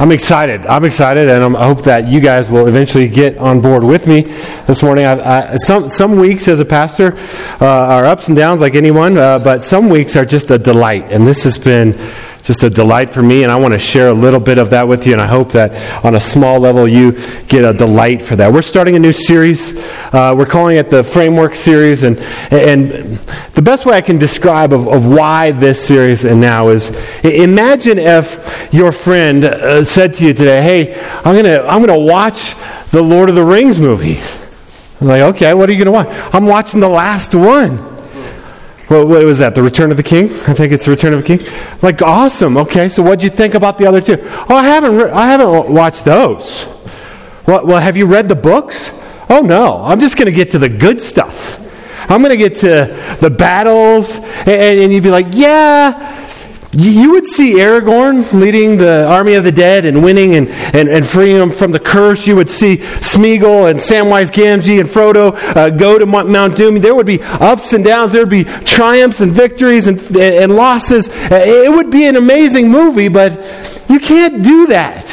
I'm excited, and I hope that you guys will eventually get on board with me this morning. Some weeks as a pastor are ups and downs like anyone, but some weeks are just a delight, and this has been just a delight for me, and I want to share a little bit of that with you, and I hope that on a small level you get a delight for that. We're starting a new series. We're calling it the Framework Series, and the best way I can describe of why this series and now is, imagine if your friend said to you today, hey, I'm going to watch the Lord of the Rings movies. I'm like, okay, what are you going to watch? I'm watching the last one. Well, what was that? The Return of the King? I think it's the Return of the King. Like, awesome. Okay, so what'd you think about the other two? Oh, I haven't watched those. Well, have you read the books? Oh no, I'm just going to get to the good stuff. I'm going to get to the battles, and you'd be like, yeah, you would see Aragorn leading the army of the dead and winning and freeing them from the curse. You would see Sméagol and Samwise Gamgee and Frodo go to Mount Doom. There would be ups and downs. There would be triumphs and victories and losses. It would be an amazing movie, but you can't do that.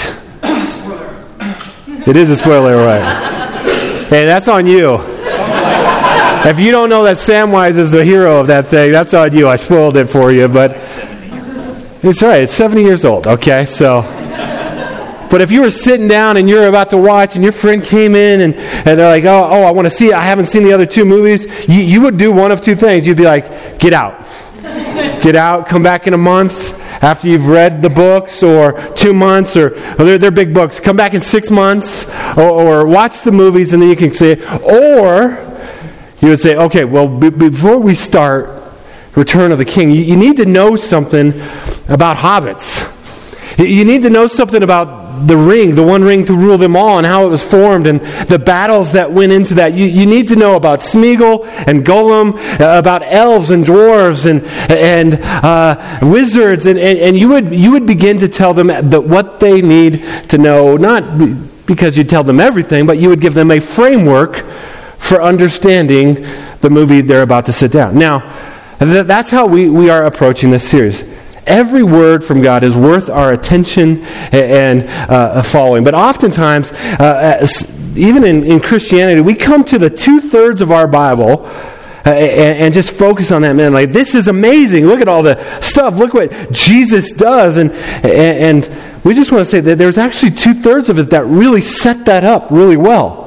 It is a spoiler, right? Hey, that's on you. If you don't know that Samwise is the hero of that thing, that's on you. I spoiled it for you, but... It's all right. It's 70 years old, okay? So, but if you were sitting down and you're about to watch and your friend came in and they're like, oh, I want to see it. I haven't seen the other two movies. You would do one of two things. You'd be like, get out. Get out. Come back in a month after you've read the books, or 2 months, or they're big books. Come back in 6 months, or watch the movies and then you can see it. Or you would say, okay, well, before we start Return of the King, you need to know something about hobbits. You need to know something about the ring, the one ring to rule them all, and how it was formed, and the battles that went into that. You need to know about Sméagol and Gollum, about elves and dwarves and wizards, and you would begin to tell them what they need to know, not because you tell them everything, but you would give them a framework for understanding the movie they're about to sit down. Now, that's how we are approaching this series. Every word from God is worth our attention and following. But oftentimes, even in Christianity, we come to the 2/3 of our Bible and just focus on that, man. Like, this is amazing. Look at all the stuff. Look what Jesus does. And we just want to say that there's actually 2/3 of it that really set that up really well.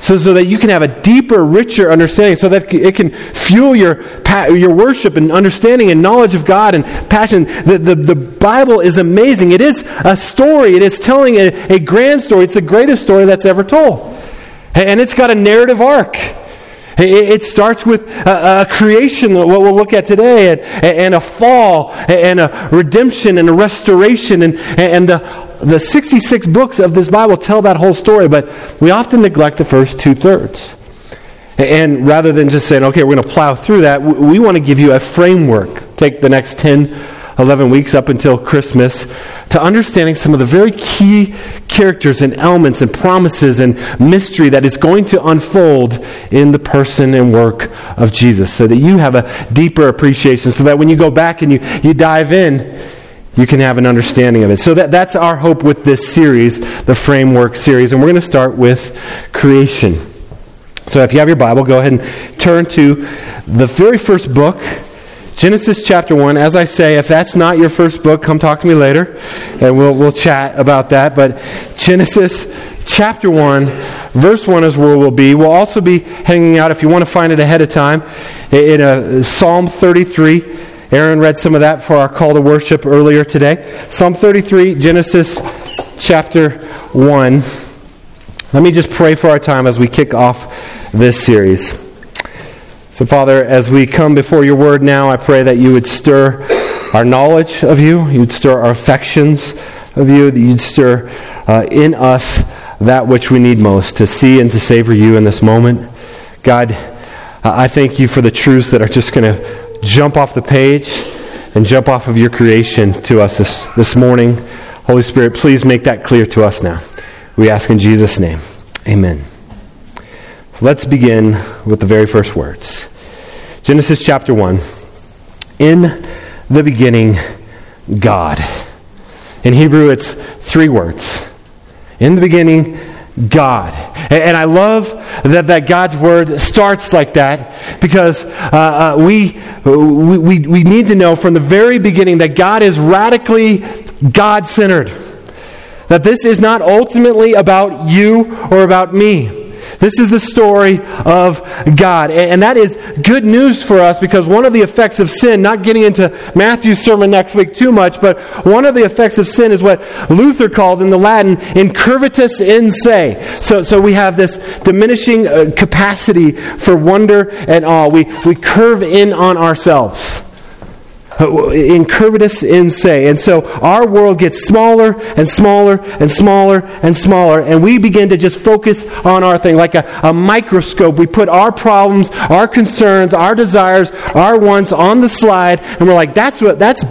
So that you can have a deeper, richer understanding, so that it can fuel your worship and understanding and knowledge of God and passion. The Bible is amazing. It is a story. It is telling a grand story. It's the greatest story that's ever told. And it's got a narrative arc. It starts with a creation, what we'll look at today, and a fall, and a redemption, and a restoration, and the 66 books of this Bible tell that whole story, but we often neglect the first 2/3. And rather than just saying, okay, we're going to plow through that, we want to give you a framework. Take the next 10, 11 weeks up until Christmas to understanding some of the very key characters and elements and promises and mystery that is going to unfold in the person and work of Jesus, so that you have a deeper appreciation, so that when you go back and you dive in, you can have an understanding of it. So that's our hope with this series, the Framework Series. And we're going to start with creation. So if you have your Bible, go ahead and turn to the very first book, Genesis chapter 1. As I say, if that's not your first book, come talk to me later, and we'll chat about that. But Genesis chapter 1, verse 1 is where we'll be. We'll also be hanging out, if you want to find it ahead of time, in Psalm 33. Aaron read some of that for our call to worship earlier today. Psalm 33, Genesis chapter 1. Let me just pray for our time as we kick off this series. So, Father, as we come before your word now, I pray that you would stir our knowledge of you, you'd stir our affections of you, that you'd stir in us that which we need most to see and to savor you in this moment. God, I thank you for the truths that are just going to jump off the page and jump off of your creation to us this morning. Holy Spirit, please make that clear to us now. We ask in Jesus' name. Amen. So let's begin with the very first words. Genesis chapter 1. In the beginning, God. In Hebrew, it's three words. In the beginning, God. And I love that God's Word starts like that, because we need to know from the very beginning that God is radically God-centered. That this is not ultimately about you or about me. This is the story of God. And that is good news for us, because one of the effects of sin, not getting into Matthew's sermon next week too much, but one of the effects of sin is what Luther called in the Latin, incurvatus in se. So we have this diminishing capacity for wonder and awe. We curve in on ourselves. Incurvatus in se. And so our world gets smaller and smaller and smaller and smaller, and we begin to just focus on our thing. Like a microscope, we put our problems, our concerns, our desires, our wants on the slide, and we're like, that's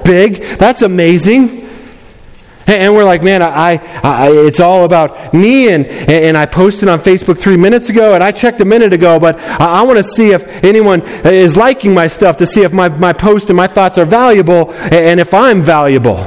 big, that's amazing. And we're like, man, it's all about me, and I posted on Facebook 3 minutes ago, and I checked a minute ago, but I want to see if anyone is liking my stuff, to see if my post and my thoughts are valuable, and if I'm valuable.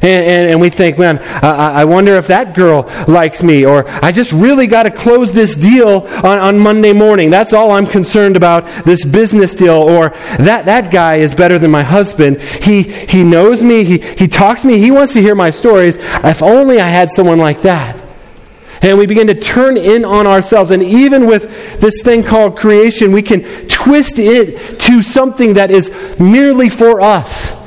And we think, man, I wonder if that girl likes me, or I just really got to close this deal on Monday morning. That's all I'm concerned about, this business deal, or that guy is better than my husband. He knows me, he talks to me, he wants to hear my stories. If only I had someone like that. And we begin to turn in on ourselves. And even with this thing called creation, we can twist it to something that is merely for us.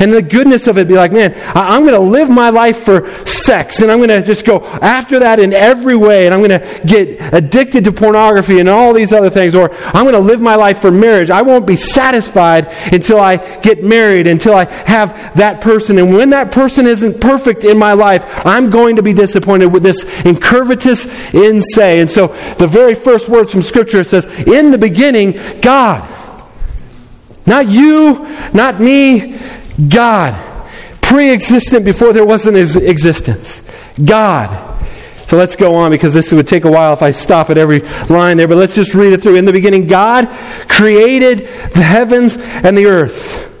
And the goodness of it be like, man, I'm going to live my life for sex, and I'm going to just go after that in every way, and I'm going to get addicted to pornography and all these other things, or I'm going to live my life for marriage. I won't be satisfied until I get married, until I have that person. And when that person isn't perfect in my life, I'm going to be disappointed with this incurvatus in se. And so the very first words from Scripture says, in the beginning, God. Not you, not me, God, pre-existent before there was an existence. God. So let's go on, because this would take a while if I stop at every line there, but let's just read it through. In the beginning, God created the heavens and the earth.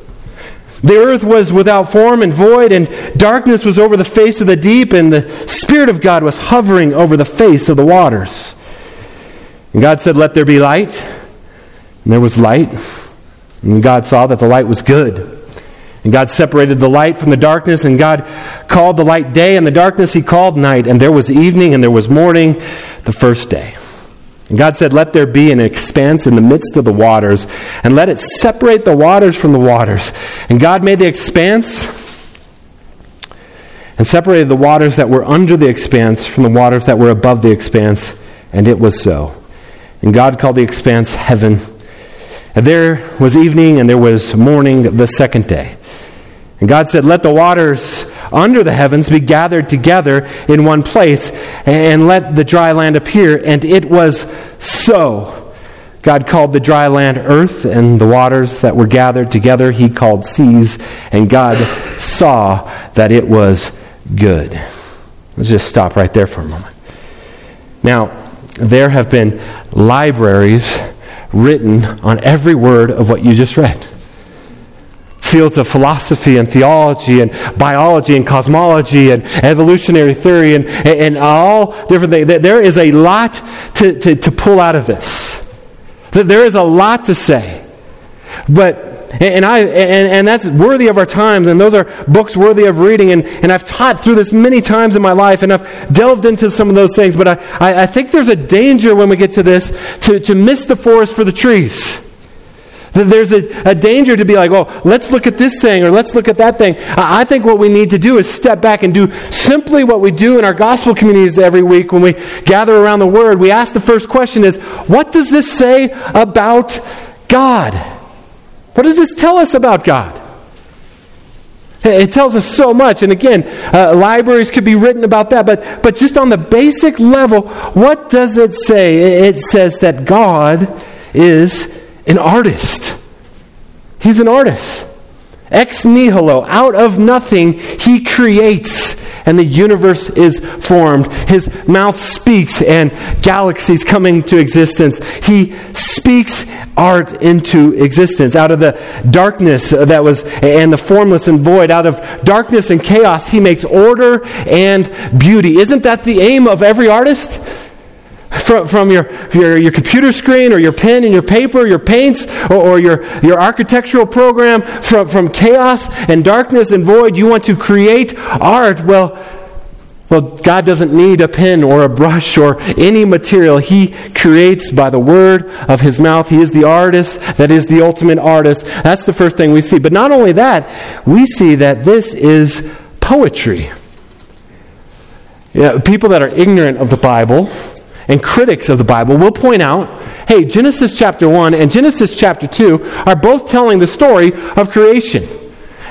The earth was without form and void, and darkness was over the face of the deep, and the Spirit of God was hovering over the face of the waters. And God said, "Let there be light." And there was light. And God saw that the light was good. And God separated the light from the darkness, and God called the light day, and the darkness He called night. And there was evening, and there was morning, the first day. And God said, "Let there be an expanse in the midst of the waters, and let it separate the waters from the waters." And God made the expanse, and separated the waters that were under the expanse from the waters that were above the expanse, and it was so. And God called the expanse heaven. And there was evening, and there was morning the second day. And God said, "Let the waters under the heavens be gathered together in one place, and let the dry land appear." And it was so. God called the dry land earth, and the waters that were gathered together He called seas. And God saw that it was good. Let's just stop right there for a moment. Now, there have been libraries written on every word of what you just read. Fields of philosophy and theology and biology and cosmology and evolutionary theory and all different things. There is a lot to pull out of this. There is a lot to say. And that's worthy of our times, and those are books worthy of reading, and I've taught through this many times in my life, and I've delved into some of those things, but I think there's a danger when we get to this to miss the forest for the trees. There's a danger to be like, oh, let's look at this thing, or let's look at that thing. I think what we need to do is step back and do simply what we do in our gospel communities every week when we gather around the Word. We ask the first question is, what does this say about God? What does this tell us about God? It tells us so much. And again, libraries could be written about that. But just on the basic level, what does it say? It says that God is an artist. He's an artist. Ex nihilo, out of nothing, He creates and the universe is formed. His mouth speaks and galaxies come into existence. He speaks art into existence. Out of the darkness that was, and the formless and void, out of darkness and chaos, he makes order and beauty. Isn't that the aim of every artist? From your computer screen, or your pen and your paper, your paints, or your architectural program, from chaos and darkness and void, you want to create art. Well, God doesn't need a pen or a brush or any material. He creates by the word of his mouth. He is the artist that is the ultimate artist. That's the first thing we see. But not only that, we see that this is poetry. Yeah, people that are ignorant of the Bible and critics of the Bible will point out, hey, Genesis chapter 1 and Genesis chapter 2 are both telling the story of creation.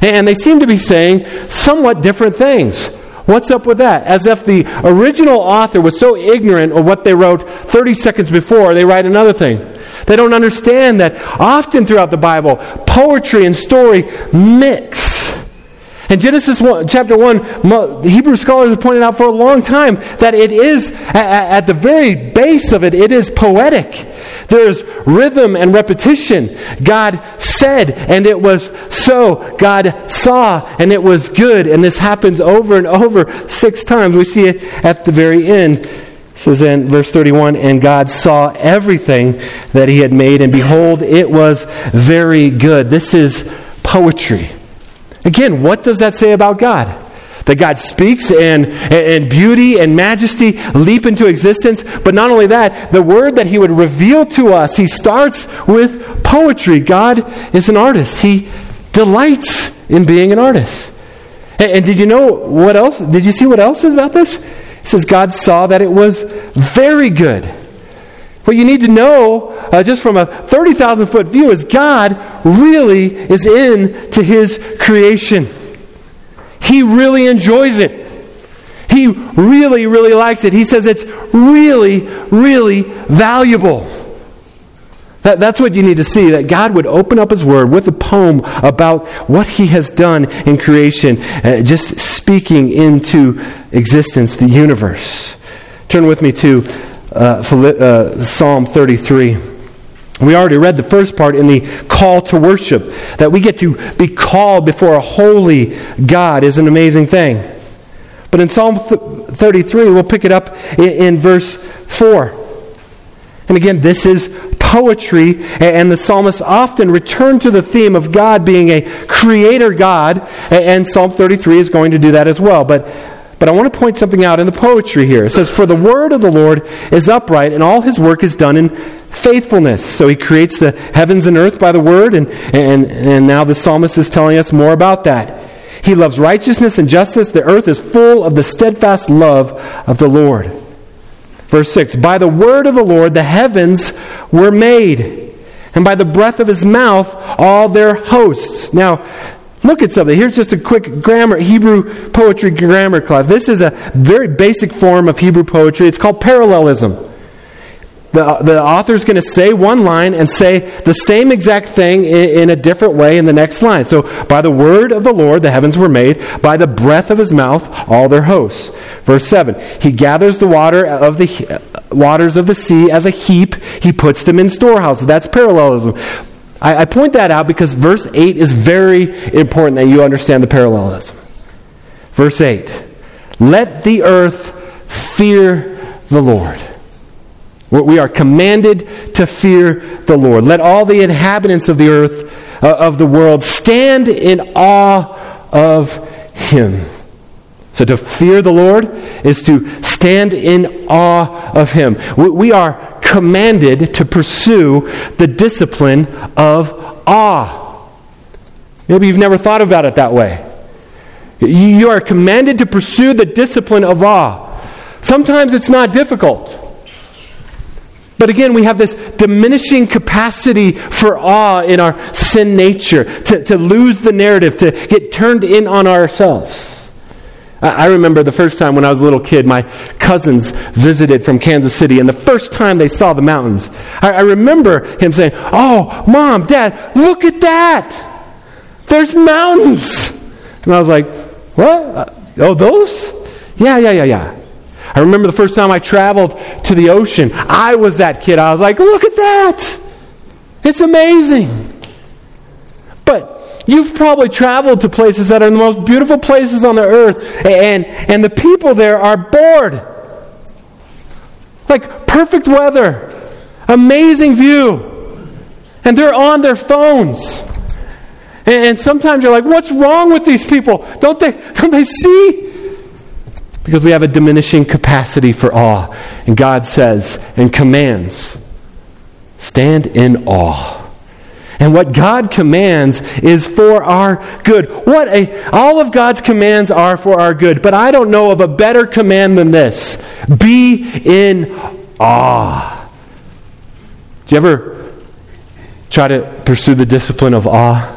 And they seem to be saying somewhat different things. What's up with that? As if the original author was so ignorant of what they wrote 30 seconds before, they write another thing. They don't understand that often throughout the Bible, poetry and story mix. In Genesis 1, chapter 1, Hebrew scholars have pointed out for a long time that it is, at the very base of it, it is poetic. There's rhythm and repetition. God said, and it was so. God saw, and it was good. And this happens over and over 6 times. We see it at the very end. It says in verse 31, and God saw everything that he had made, and behold, it was very good. This is poetry. Again, what does that say about God? That God speaks and beauty and majesty leap into existence. But not only that, the word that he would reveal to us, he starts with poetry. God is an artist. He delights in being an artist. And did you know what else? Did you see what else is about this? It says God saw that it was very good. What you need to know, just from a 30,000-foot view, is God really is into his creation. He really enjoys it. He really, really likes it. He says it's really, really valuable. That's what you need to see, that God would open up his word with a poem about what he has done in creation, just speaking into existence, the universe. Turn with me to Psalm 33. We already read the first part in the call to worship. That we get to be called before a holy God is an amazing thing. But in Psalm 33, we'll pick it up in verse 4. And again, this is poetry, and the psalmist often return to the theme of God being a creator God, and Psalm 33 is going to do that as well. But I want to point something out in the poetry here. It says, for the word of the Lord is upright, and all his work is done in faithfulness. So he creates the heavens and earth by the word, and now the psalmist is telling us more about that. He loves righteousness and justice. The earth is full of the steadfast love of the Lord. Verse 6, by the word of the Lord the heavens were made, and by the breath of his mouth all their hosts. Now, look at something. Here's just a quick grammar, Hebrew poetry grammar class. This is a very basic form of Hebrew poetry. It's called parallelism. The author's going to say one line and say the same exact thing in a different way in the next line. So, by the word of the Lord, the heavens were made. By the breath of his mouth, all their hosts. Verse 7, he gathers the waters of the sea as a heap. He puts them in storehouses. That's parallelism. I point that out because verse 8 is very important that you understand the parallelism. Verse 8, let the earth fear the Lord. We are commanded to fear the Lord. Let all the inhabitants of the earth, of the world, stand in awe of him. So to fear the Lord is to stand in awe of him. We are commanded to pursue the discipline of awe. Maybe you've never thought about it that way. You are commanded to pursue the discipline of awe. Sometimes it's not difficult. But again, we have this diminishing capacity for awe in our sin nature, to lose the narrative, to get turned in on ourselves. I remember the first time when I was a little kid, my cousins visited from Kansas City, and the first time they saw the mountains, I remember him saying, oh, Mom, Dad, look at that! There's mountains! And I was like, what? Oh, those? Yeah. I remember the first time I traveled to the ocean. I was that kid. I was like, look at that. It's amazing. But you've probably traveled to places that are the most beautiful places on the earth, and the people there are bored. Like perfect weather, amazing view, and they're on their phones. And sometimes you're like, what's wrong with these people? Don't they see? Because we have a diminishing capacity for awe. And God says and commands, stand in awe. And what God commands is for our good. All of God's commands are for our good. But I don't know of a better command than this. Be in awe. Do you ever try to pursue the discipline of awe?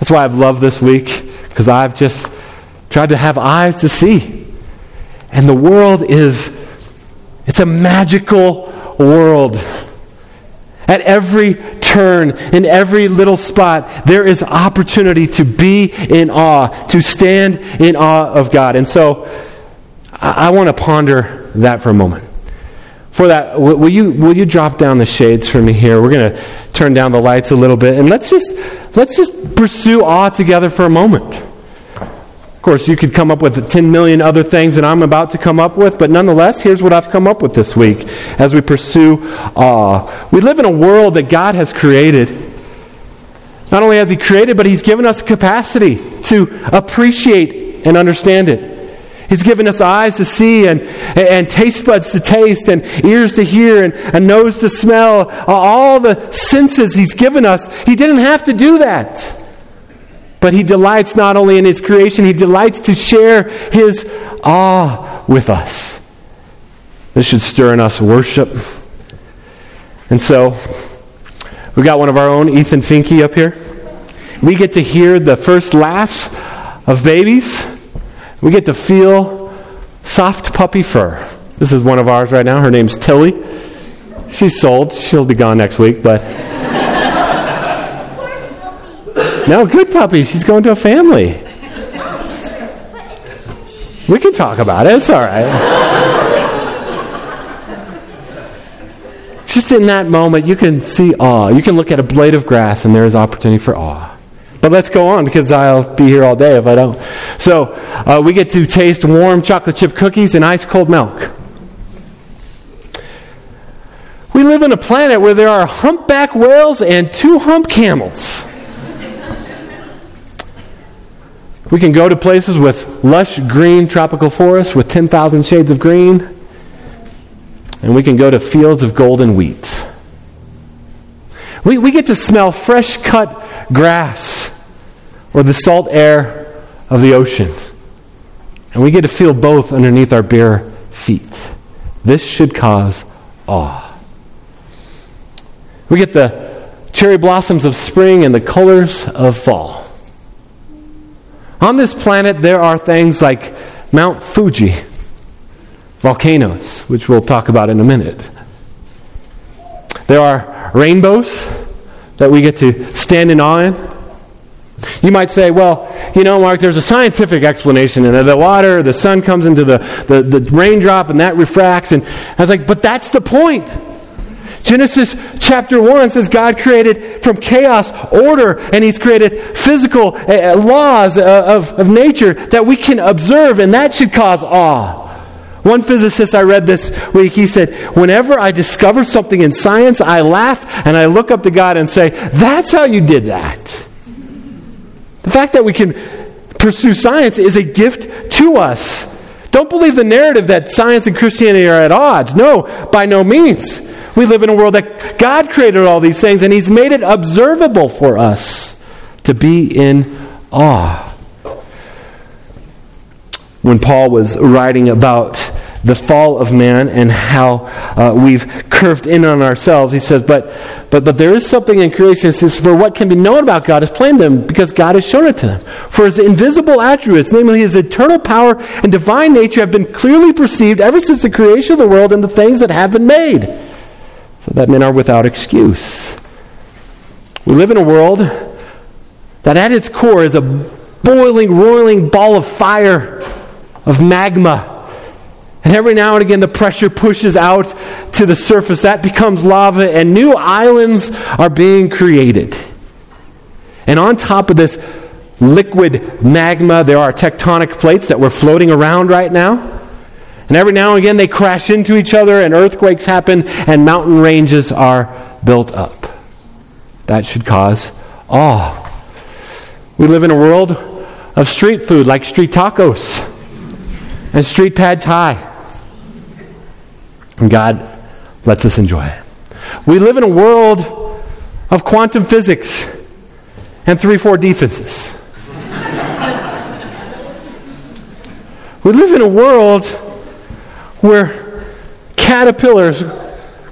That's why I've loved this week. Because I've just tried to have eyes to see. And the world it's a magical world. At every turn, in every little spot, there is opportunity to be in awe, to stand in awe of God. And so, I want to ponder that for a moment. For that, will you drop down the shades for me here? We're going to turn down the lights a little bit, and let's just pursue awe together for a moment. Of course, you could come up with 10 million other things that I'm about to come up with, but nonetheless, here's what I've come up with this week as we pursue awe. We live in a world that God has created. Not only has He created, but He's given us capacity to appreciate and understand it. He's given us eyes to see and taste buds to taste and ears to hear and a nose to smell. All the senses He's given us, He didn't have to do that. But He delights not only in His creation, He delights to share His awe with us. This should stir in us worship. And so, we got one of our own, Ethan Finke, up here. We get to hear the first laughs of babies. We get to feel soft puppy fur. This is one of ours right now. Her name's Tilly. She's sold. She'll be gone next week, but... No, good puppy. She's going to a family. We can talk about it. It's all right. Just in that moment, you can see awe. You can look at a blade of grass, and there is opportunity for awe. But let's go on, because I'll be here all day if I don't. So we get to taste warm chocolate chip cookies and ice-cold milk. We live on a planet where there are humpback whales and 2 hump camels. We can go to places with lush green tropical forests with 10,000 shades of green. And we can go to fields of golden wheat. We get to smell fresh cut grass or the salt air of the ocean. And we get to feel both underneath our bare feet. This should cause awe. We get the cherry blossoms of spring and the colors of fall. On this planet, there are things like Mount Fuji, volcanoes, which we'll talk about in a minute. There are rainbows that we get to stand in awe in. You might say, well, you know, Mark, there's a scientific explanation. And the water, the sun comes into the raindrop, and that refracts. And I was like, but that's the point. Genesis chapter 1 says God created from chaos order, and He's created physical laws of nature that we can observe, and that should cause awe. One physicist I read this week, he said, whenever I discover something in science, I laugh and I look up to God and say, that's how you did that. The fact that we can pursue science is a gift to us. Don't believe the narrative that science and Christianity are at odds. No, by no means. We live in a world that God created all these things, and He's made it observable for us to be in awe. When Paul was writing about the fall of man and how we've curved in on ourselves, he says, but there is something in creation. It says, for what can be known about God is plain to them, because God has shown it to them. For His invisible attributes, namely His eternal power and divine nature, have been clearly perceived ever since the creation of the world and the things that have been made. So that men are without excuse. We live in a world that at its core is a boiling, roiling ball of fire, of magma, And every now and again, the pressure pushes out to the surface. That becomes lava, and new islands are being created. And on top of this liquid magma, there are tectonic plates that were floating around right now. And every now and again, they crash into each other, and earthquakes happen, and mountain ranges are built up. That should cause awe. We live in a world of street food, like street tacos and street pad thai. And God lets us enjoy it. We live in a world of quantum physics and 3-4 defenses. We live in a world where caterpillars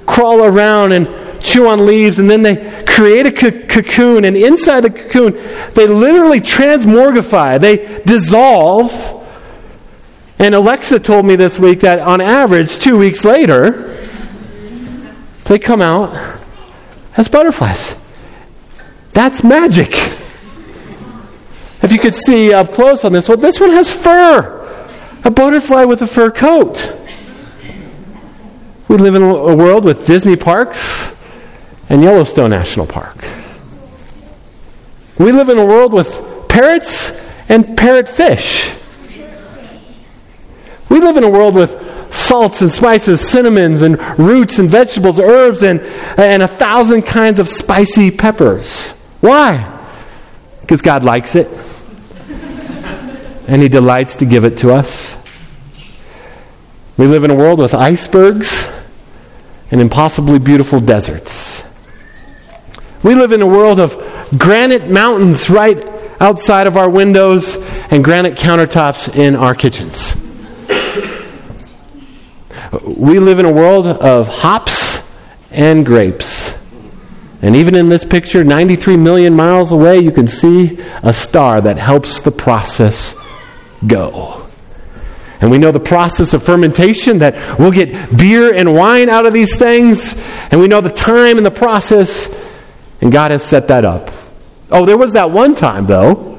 crawl around and chew on leaves, and then they create a cocoon, and inside the cocoon they literally transmorgify. They dissolve. And Alexa told me this week that on average, 2 weeks later, they come out as butterflies. That's magic. If you could see up close on this one, this one has fur. A butterfly with a fur coat. We live in a world with Disney parks and Yellowstone National Park. We live in a world with parrots and parrotfish. We live in a world with salts and spices, cinnamons and roots and vegetables, herbs, and 1,000 kinds of spicy peppers. Why? Because God likes it. And He delights to give it to us. We live in a world with icebergs and impossibly beautiful deserts. We live in a world of granite mountains right outside of our windows and granite countertops in our kitchens. We live in a world of hops and grapes. And even in this picture, 93 million miles away, you can see a star that helps the process go. And we know the process of fermentation, that we'll get beer and wine out of these things. And we know the time and the process. And God has set that up. Oh, there was that one time, though,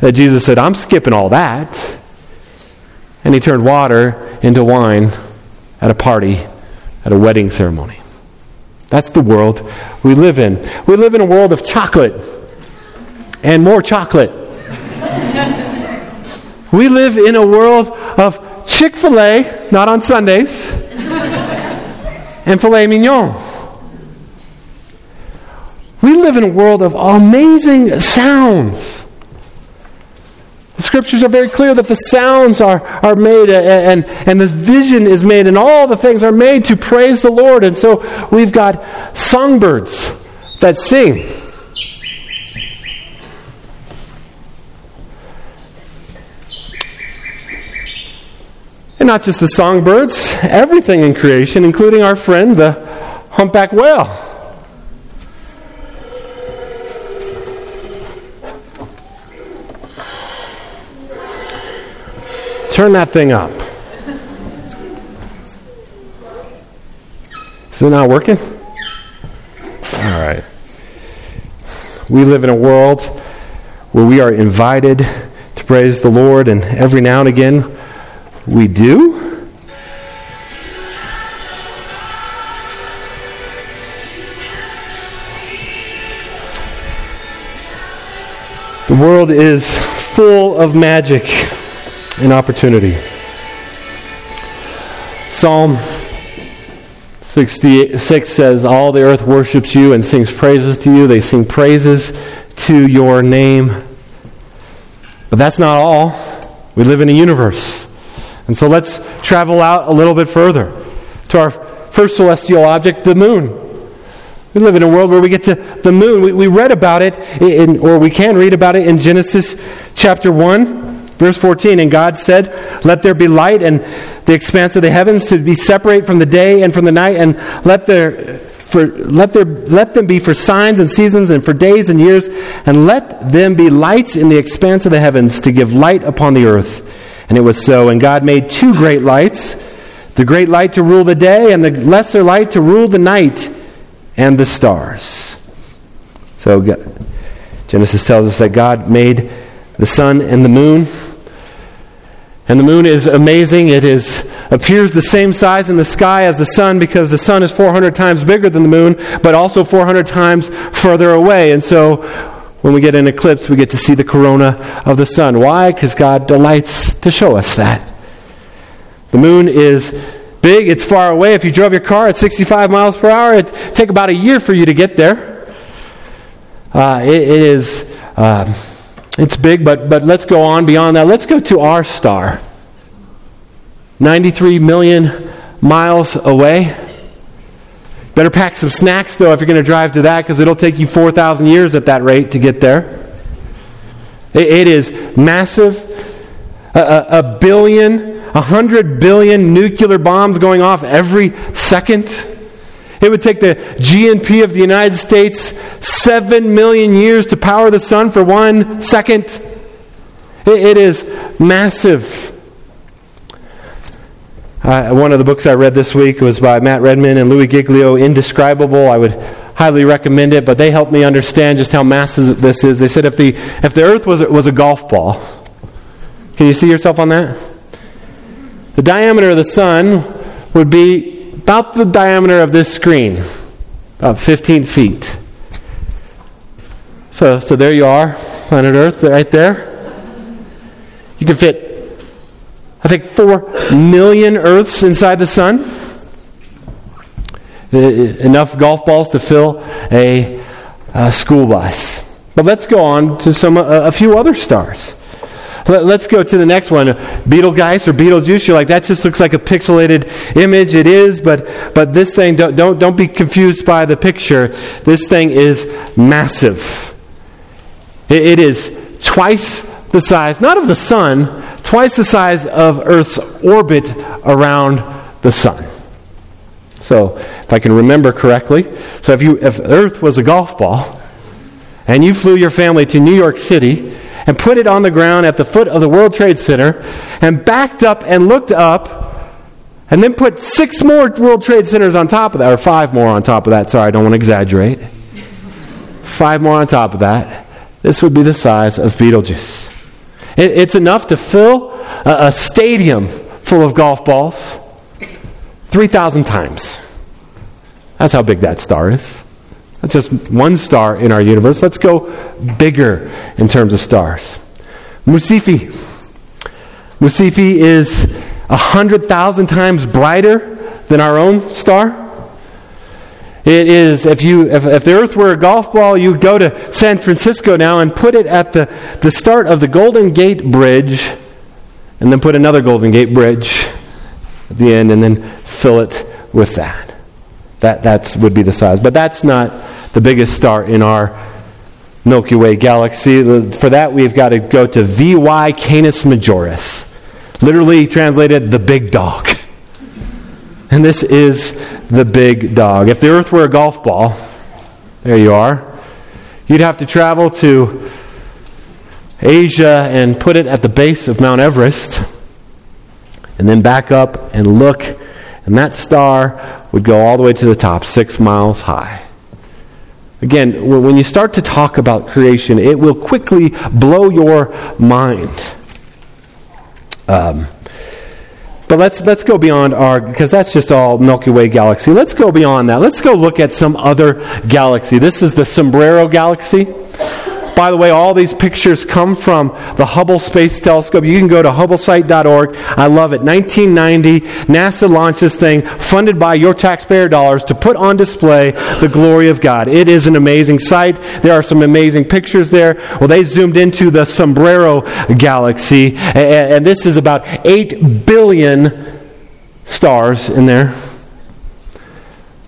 that Jesus said, I'm skipping all that. And He turned water into wine at a party, at a wedding ceremony. That's the world we live in. We live in a world of chocolate and more chocolate. We live in a world of Chick-fil-A, not on Sundays, and filet mignon. We live in a world of amazing sounds. The Scriptures are very clear that the sounds are made and the vision is made, and all the things are made to praise the Lord. And so we've got songbirds that sing. And not just the songbirds, everything in creation, including our friend the humpback whale. Turn that thing up. Is it not working? All right. We live in a world where we are invited to praise the Lord, and every now and again we do. The world is full of magic. An opportunity. Psalm 66 says, all the earth worships you and sings praises to you. They sing praises to your name. But that's not all. We live in a universe. And so let's travel out a little bit further to our first celestial object, the moon. We live in a world where we get to the moon. We read about it, or we can read about it in Genesis chapter 1. Verse 14, and God said, let there be light, and the expanse of the heavens to be separate from the day and from the night, and let them be for signs and seasons and for days and years, and let them be lights in the expanse of the heavens to give light upon the earth. And it was so. And God made two great lights, the great light to rule the day and the lesser light to rule the night and the stars. So God, Genesis tells us that God made the sun and the moon. And the moon is amazing. It is appears the same size in the sky as the sun because the sun is 400 times bigger than the moon, but also 400 times further away. And so when we get an eclipse, we get to see the corona of the sun. Why? Because God delights to show us that. The moon is big. It's far away. If you drove your car at 65 miles per hour, it'd take about a year for you to get there. It's big, but let's go on beyond that. Let's go to our star. 93 million miles away. Better pack some snacks, though, if you're going to drive to that, because it'll take you 4,000 years at that rate to get there. It is massive. 100 billion nuclear bombs going off every second. It would take the GNP of the United States 7 million years to power the sun for 1 second. It is massive. One of the books I read this week was by Matt Redman and Louis Giglio, Indescribable. I would highly recommend it, but they helped me understand just how massive this is. They said if the Earth was a golf ball, can you see yourself on that? The diameter of the sun would be about the diameter of this screen, about 15 feet. So there you are, planet Earth, right there. You can fit, I think, 4 million Earths inside the sun. Enough golf balls to fill a school bus. But let's go on to a few other stars. Let's go to the next one, Betelgeuse or Betelgeuse. You're like, that just looks like a pixelated image. It is, but this thing, don't be confused by the picture. This thing is massive. It is twice the size, not of the sun, twice the size of Earth's orbit around the sun. So, if I can remember correctly, if Earth was a golf ball, and you flew your family to New York City, and put it on the ground at the foot of the World Trade Center, and backed up and looked up, and then put 6 more World Trade Centers on top of that, or 5 more on top of that, sorry, I don't want to exaggerate. 5 more on top of that, this would be the size of Betelgeuse. It's enough to fill a stadium full of golf balls 3,000 times. That's how big that star is. That's just one star in our universe. Let's go bigger in terms of stars. Musifi. Musifi is 100,000 times brighter than our own star. It is, if the Earth were a golf ball, you'd go to San Francisco now and put it at the start of the Golden Gate Bridge, and then put another Golden Gate Bridge at the end, and then fill it with that. That would be the size. But that's not the biggest star in our Milky Way galaxy. For that, we've got to go to V.Y. Canis Majoris, literally translated, the big dog. And this is the big dog. If the Earth were a golf ball, there you are, you'd have to travel to Asia and put it at the base of Mount Everest, and then back up and look, and that star would go all the way to the top, 6 miles high. Again, when you start to talk about creation, it will quickly blow your mind. But let's go beyond because that's just all Milky Way galaxy. Let's go beyond that. Let's go look at some other galaxy. This is the Sombrero galaxy. By the way, all these pictures come from the Hubble Space Telescope. You can go to HubbleSite.org. I love it. 1990, NASA launched this thing, funded by your taxpayer dollars, to put on display the glory of God. It is an amazing sight. There are some amazing pictures there. Well, they zoomed into the Sombrero galaxy, and this is about 8 billion stars in there.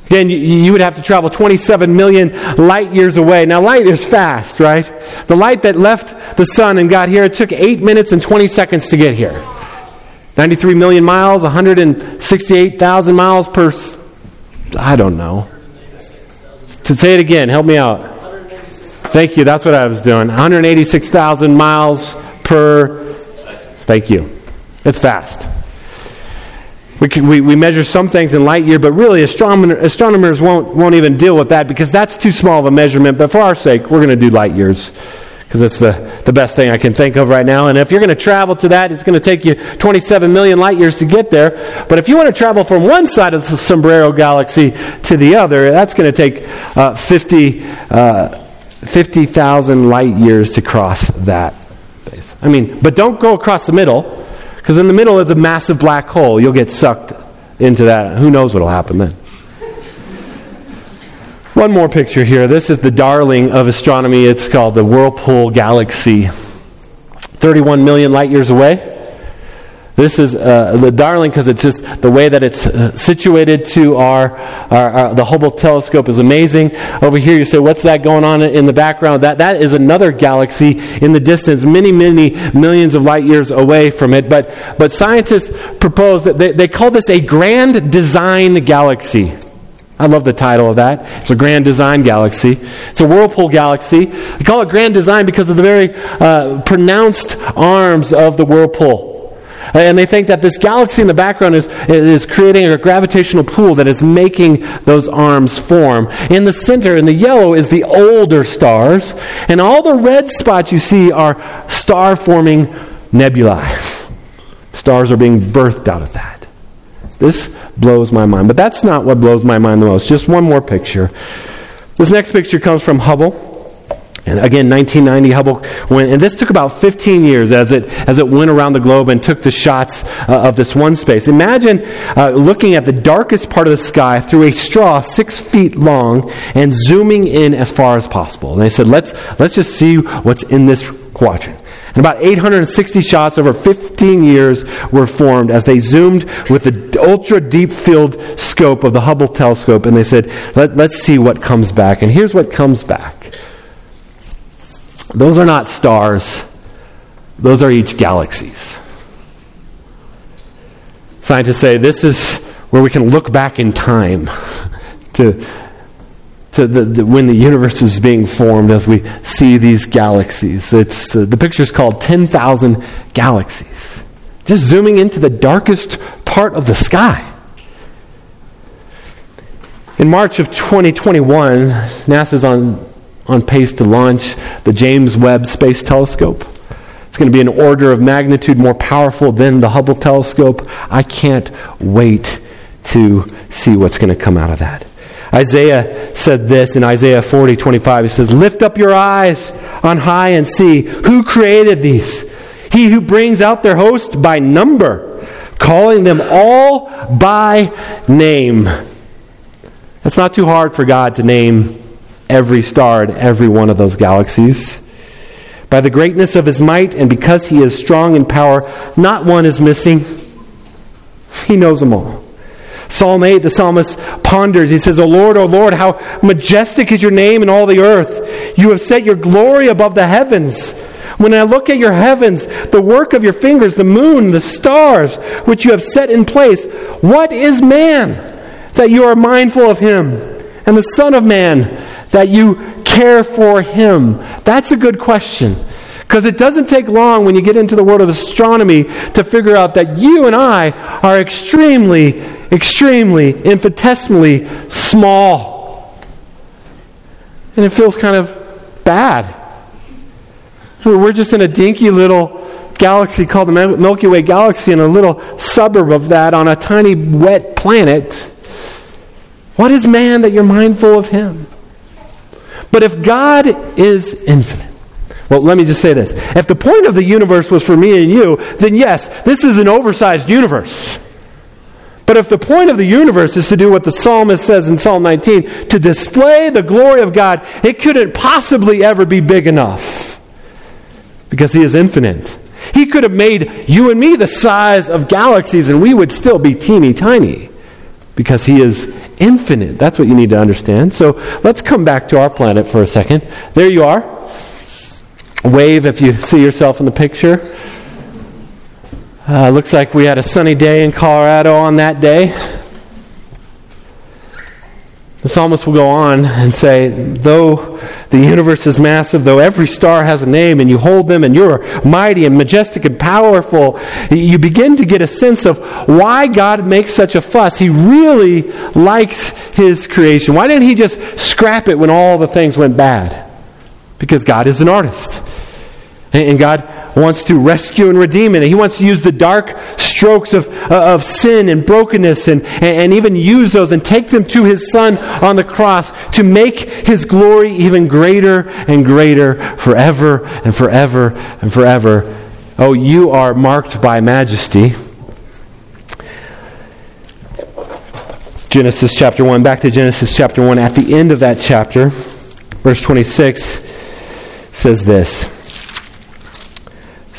Again, you would have to travel 27 million light years away. Now, light is fast, right? The light that left the sun and got here, it took 8 minutes and 20 seconds to get here. 93 million miles, 168,000 miles per... I don't know. To say it again, help me out. Thank you, that's what I was doing. 186,000 miles per... Thank you. It's fast. We measure some things in light year, but really astronomers won't even deal with that because that's too small of a measurement. But for our sake, we're going to do light years because that's the best thing I can think of right now. And if you're going to travel to that, it's going to take you 27 million light years to get there. But if you want to travel from one side of the Sombrero galaxy to the other, that's going to take 50,000 light years to cross that space. I mean, but don't go across the middle, because in the middle is a massive black hole. You'll get sucked into that. Who knows what will happen then? One more picture here. This is the darling of astronomy. It's called the Whirlpool Galaxy. 31 million light years away. This is the darling because it's just the way that it's situated to our Hubble telescope is amazing. Over here you say, what's that going on in the background? That is another galaxy in the distance, many, many millions of light years away from it. But scientists propose that they call this a grand design galaxy. I love the title of that. It's a grand design galaxy. It's a Whirlpool galaxy. They call it grand design because of the very pronounced arms of the whirlpool. And they think that this galaxy in the background is creating a gravitational pull that is making those arms form. In the center, in the yellow, is the older stars. And all the red spots you see are star-forming nebulae. Stars are being birthed out of that. This blows my mind. But that's not what blows my mind the most. Just one more picture. This next picture comes from Hubble. And again, 1990, Hubble went, and this took about 15 years as it went around the globe and took the shots of this one space. Imagine looking at the darkest part of the sky through a straw 6 feet long and zooming in as far as possible. And they said, let's just see what's in this quadrant. And about 860 shots over 15 years were formed as they zoomed with the ultra-deep field scope of the Hubble telescope. And they said, let's see what comes back. And here's what comes back. Those are not stars. Those are each galaxies. Scientists say this is where we can look back in time to when the universe is being formed as we see these galaxies. It's the picture's called 10,000 Galaxies. Just zooming into the darkest part of the sky. In March of 2021, NASA's on pace to launch the James Webb Space Telescope. It's going to be an order of magnitude more powerful than the Hubble telescope. I can't wait to see what's going to come out of that. Isaiah said this in Isaiah 40:25. He says, "Lift up your eyes on high and see who created these. He who brings out their host by number, calling them all by name." That's not too hard for God to name every star in every one of those galaxies. By the greatness of his might, and because he is strong in power, not one is missing. He knows them all. Psalm 8, the psalmist ponders. He says, O Lord, how majestic is your name in all the earth. You have set your glory above the heavens. When I look at your heavens, the work of your fingers, the moon, the stars, which you have set in place, what is man that you are mindful of him, and the Son of Man that you care for him? That's a good question, because it doesn't take long when you get into the world of astronomy to figure out that you and I are extremely, extremely, infinitesimally small. And it feels kind of bad. We're just in a dinky little galaxy called the Milky Way Galaxy, in a little suburb of that on a tiny wet planet. What is man that you're mindful of him? But if God is infinite, well, let me just say this. If the point of the universe was for me and you, then yes, this is an oversized universe. But if the point of the universe is to do what the psalmist says in Psalm 19, to display the glory of God, it couldn't possibly ever be big enough, because he is infinite. He could have made you and me the size of galaxies, and we would still be teeny tiny, because he is infinite. That's what you need to understand. So let's come back to our planet for a second. There you are. Wave if you see yourself in the picture. Looks like we had a sunny day in Colorado on that day. The psalmist will go on and say, though the universe is massive, though every star has a name and you hold them and you're mighty and majestic and powerful, you begin to get a sense of why God makes such a fuss. He really likes his creation. Why didn't he just scrap it when all the things went bad? Because God is an artist. And God wants to rescue and redeem it. He wants to use the dark strokes of sin and brokenness and even use those and take them to His Son on the cross to make His glory even greater and greater forever and forever and forever. Oh, you are marked by majesty. Genesis chapter 1, back to Genesis chapter 1. At the end of that chapter, verse 26 says this. It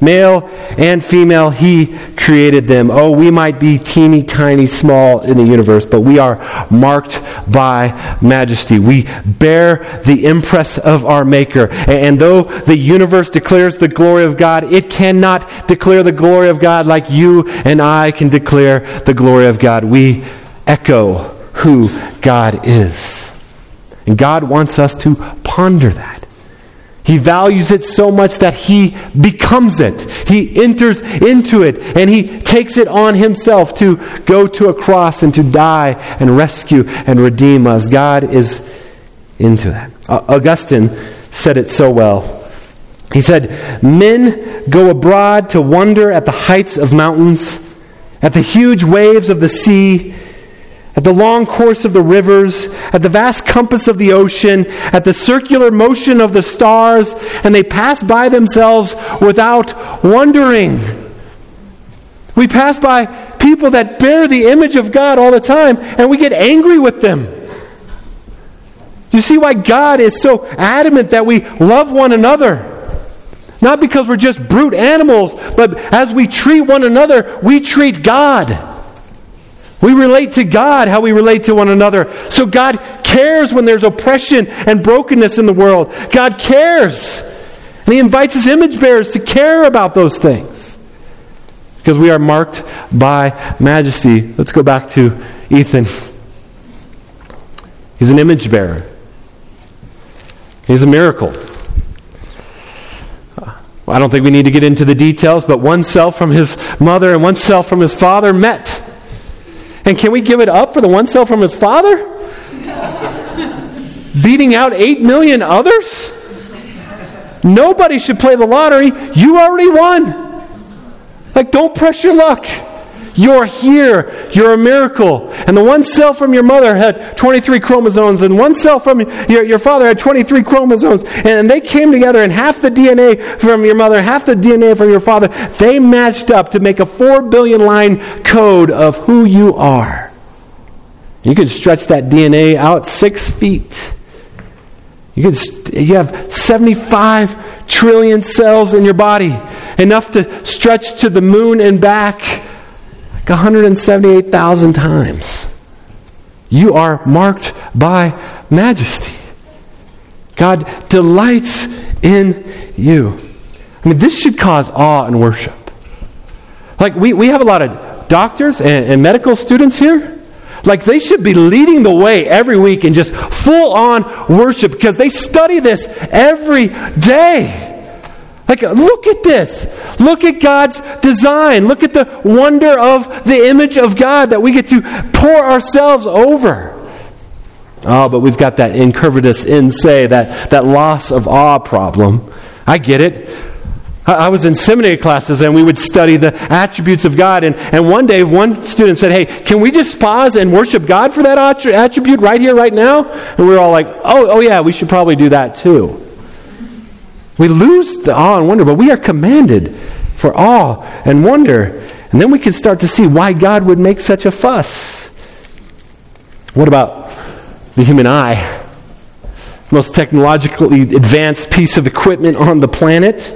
Male and female, He created them. Oh, we might be teeny tiny small in the universe, but we are marked by majesty. We bear the impress of our Maker. And though the universe declares the glory of God, it cannot declare the glory of God like you and I can declare the glory of God. We echo who God is. And God wants us to ponder that. He values it so much that He becomes it. He enters into it, and He takes it on Himself to go to a cross and to die and rescue and redeem us. God is into that. Augustine said it so well. He said, "Men go abroad to wonder at the heights of mountains, at the huge waves of the sea, at the long course of the rivers, at the vast compass of the ocean, at the circular motion of the stars, and they pass by themselves without wondering." We pass by people that bear the image of God all the time, and we get angry with them. You see why God is so adamant that we love one another? Not because we're just brute animals, but as we treat one another, we treat God. We relate to God how we relate to one another. So God cares when there's oppression and brokenness in the world. God cares. And He invites His image bearers to care about those things. Because we are marked by majesty. Let's go back to Ethan. He's an image bearer. He's a miracle. I don't think we need to get into the details, but one cell from his mother and one cell from his father met. And can we give it up for the one cell from his father? Beating out 8 million others? Nobody should play the lottery. You already won. Like, don't press your luck. You're here. You're a miracle. And the one cell from your mother had 23 chromosomes, and one cell from your father had 23 chromosomes. And they came together, and half the DNA from your mother, half the DNA from your father, they matched up to make a 4 billion line code of who you are. You can stretch that DNA out 6 feet. You have 75 trillion cells in your body, enough to stretch to the moon and back. 178,000 times. You are marked by majesty. God delights in you. I mean, this should cause awe and worship. Like, we have a lot of doctors and medical students here. Like, they should be leading the way every week in just full-on worship because they study this every day. Like, look at this. Look at God's design. Look at the wonder of the image of God that we get to pour ourselves over. Oh, but we've got that incurvatus in se, that loss of awe problem. I get it. I was in seminary classes, and we would study the attributes of God. And one day, one student said, "Hey, can we just pause and worship God for that attribute right here, right now?" And we were all like, oh yeah, we should probably do that too. We lose the awe and wonder, but we are commanded for awe and wonder. And then we can start to see why God would make such a fuss. What about the human eye? The most technologically advanced piece of equipment on the planet.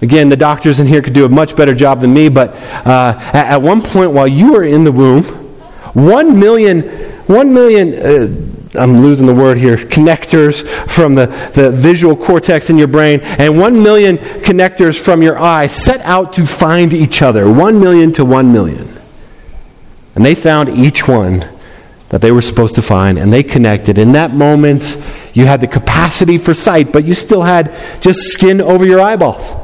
Again, the doctors in here could do a much better job than me, but at one point while you were in the womb, 1 million I'm losing the word here, connectors from the visual cortex in your brain, and 1 million connectors from your eye set out to find each other, 1 million to 1 million. And they found each one that they were supposed to find, and they connected. In that moment, you had the capacity for sight, but you still had just skin over your eyeballs.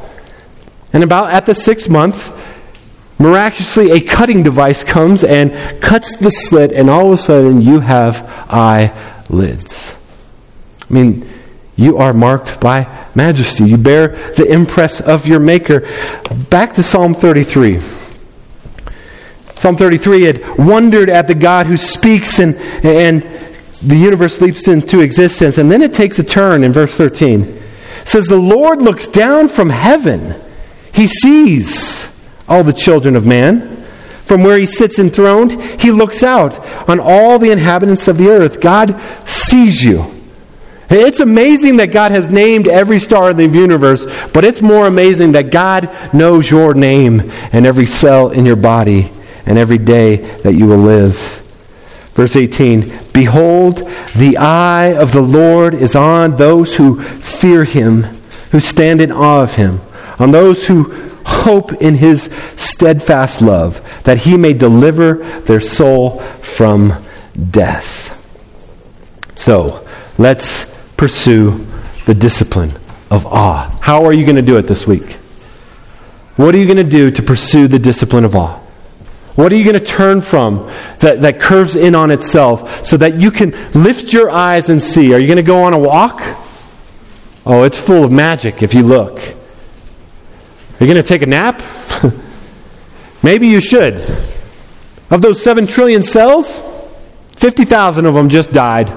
And about at the 6th month, miraculously, a cutting device comes and cuts the slit, and all of a sudden, you have eyelids. I mean, you are marked by majesty. You bear the impress of your Maker. Back to Psalm 33. Psalm 33 had wondered at the God who speaks, and the universe leaps into existence. And then it takes a turn in verse 13. It says, "The Lord looks down from heaven. He sees all the children of man. From where he sits enthroned, he looks out on all the inhabitants of the earth." God sees you. It's amazing that God has named every star in the universe, but it's more amazing that God knows your name and every cell in your body and every day that you will live. Verse 18, "Behold, the eye of the Lord is on those who fear him, who stand in awe of him, on those who hope in his steadfast love, that he may deliver their soul from death." So, let's pursue the discipline of awe. How are you going to do it this week? What are you going to do to pursue the discipline of awe? What are you going to turn from that curves in on itself so that you can lift your eyes and see? Are you going to go on a walk? Oh, it's full of magic if you look. Are you going to take a nap? Maybe you should. Of those 7 trillion cells, 50,000 of them just died.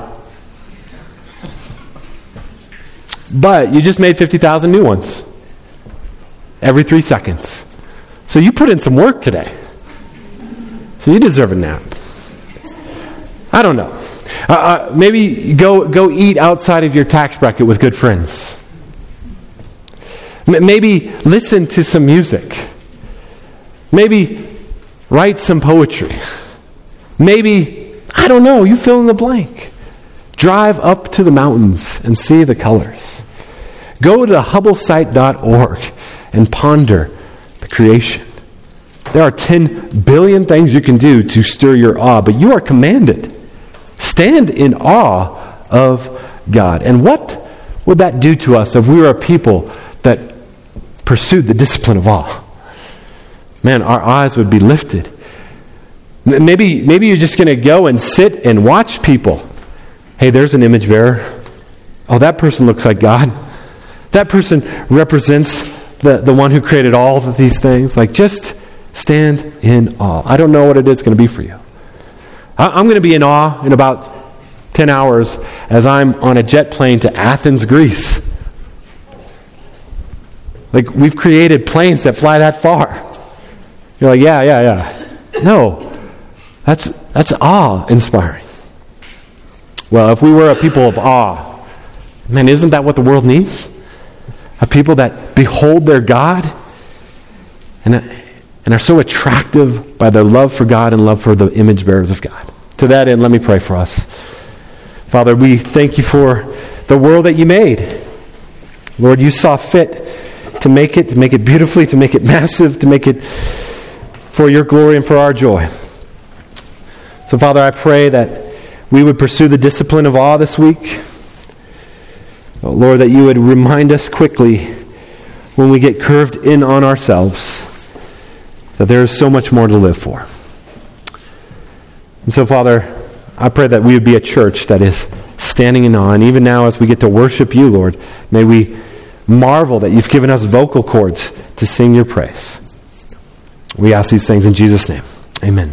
But you just made 50,000 new ones every 3 seconds. So you put in some work today. So you deserve a nap. I don't know. Maybe go eat outside of your tax bracket with good friends. Maybe listen to some music. Maybe write some poetry. Maybe, I don't know, you fill in the blank. Drive up to the mountains and see the colors. Go to HubbleSite.org and ponder the creation. There are 10 billion things you can do to stir your awe, but you are commanded. Stand in awe of God. And what would that do to us if we were a people that pursued the discipline of awe? Man, our eyes would be lifted. Maybe you're just going to go and sit and watch people. Hey, there's an image bearer. Oh, that person looks like God. That person represents the one who created all of these things. Like, just stand in awe. I don't know what it is going to be for you. I'm going to be in awe in about 10 hours as I'm on a jet plane to Athens, Greece. Like, we've created planes that fly that far. You're like, yeah. No, that's awe-inspiring. Well, if we were a people of awe, man, isn't that what the world needs? A people that behold their God and are so attractive by their love for God and love for the image bearers of God. To that end, let me pray for us. Father, we thank you for the world that you made. Lord, you saw fit to make it beautifully, to make it massive, to make it for your glory and for our joy. So, Father, I pray that we would pursue the discipline of awe this week. Oh, Lord, that you would remind us quickly when we get curved in on ourselves that there is so much more to live for. And so, Father, I pray that we would be a church that is standing in awe. And even now as we get to worship you, Lord, may we marvel that you've given us vocal cords to sing your praise. We ask these things in Jesus' name. Amen.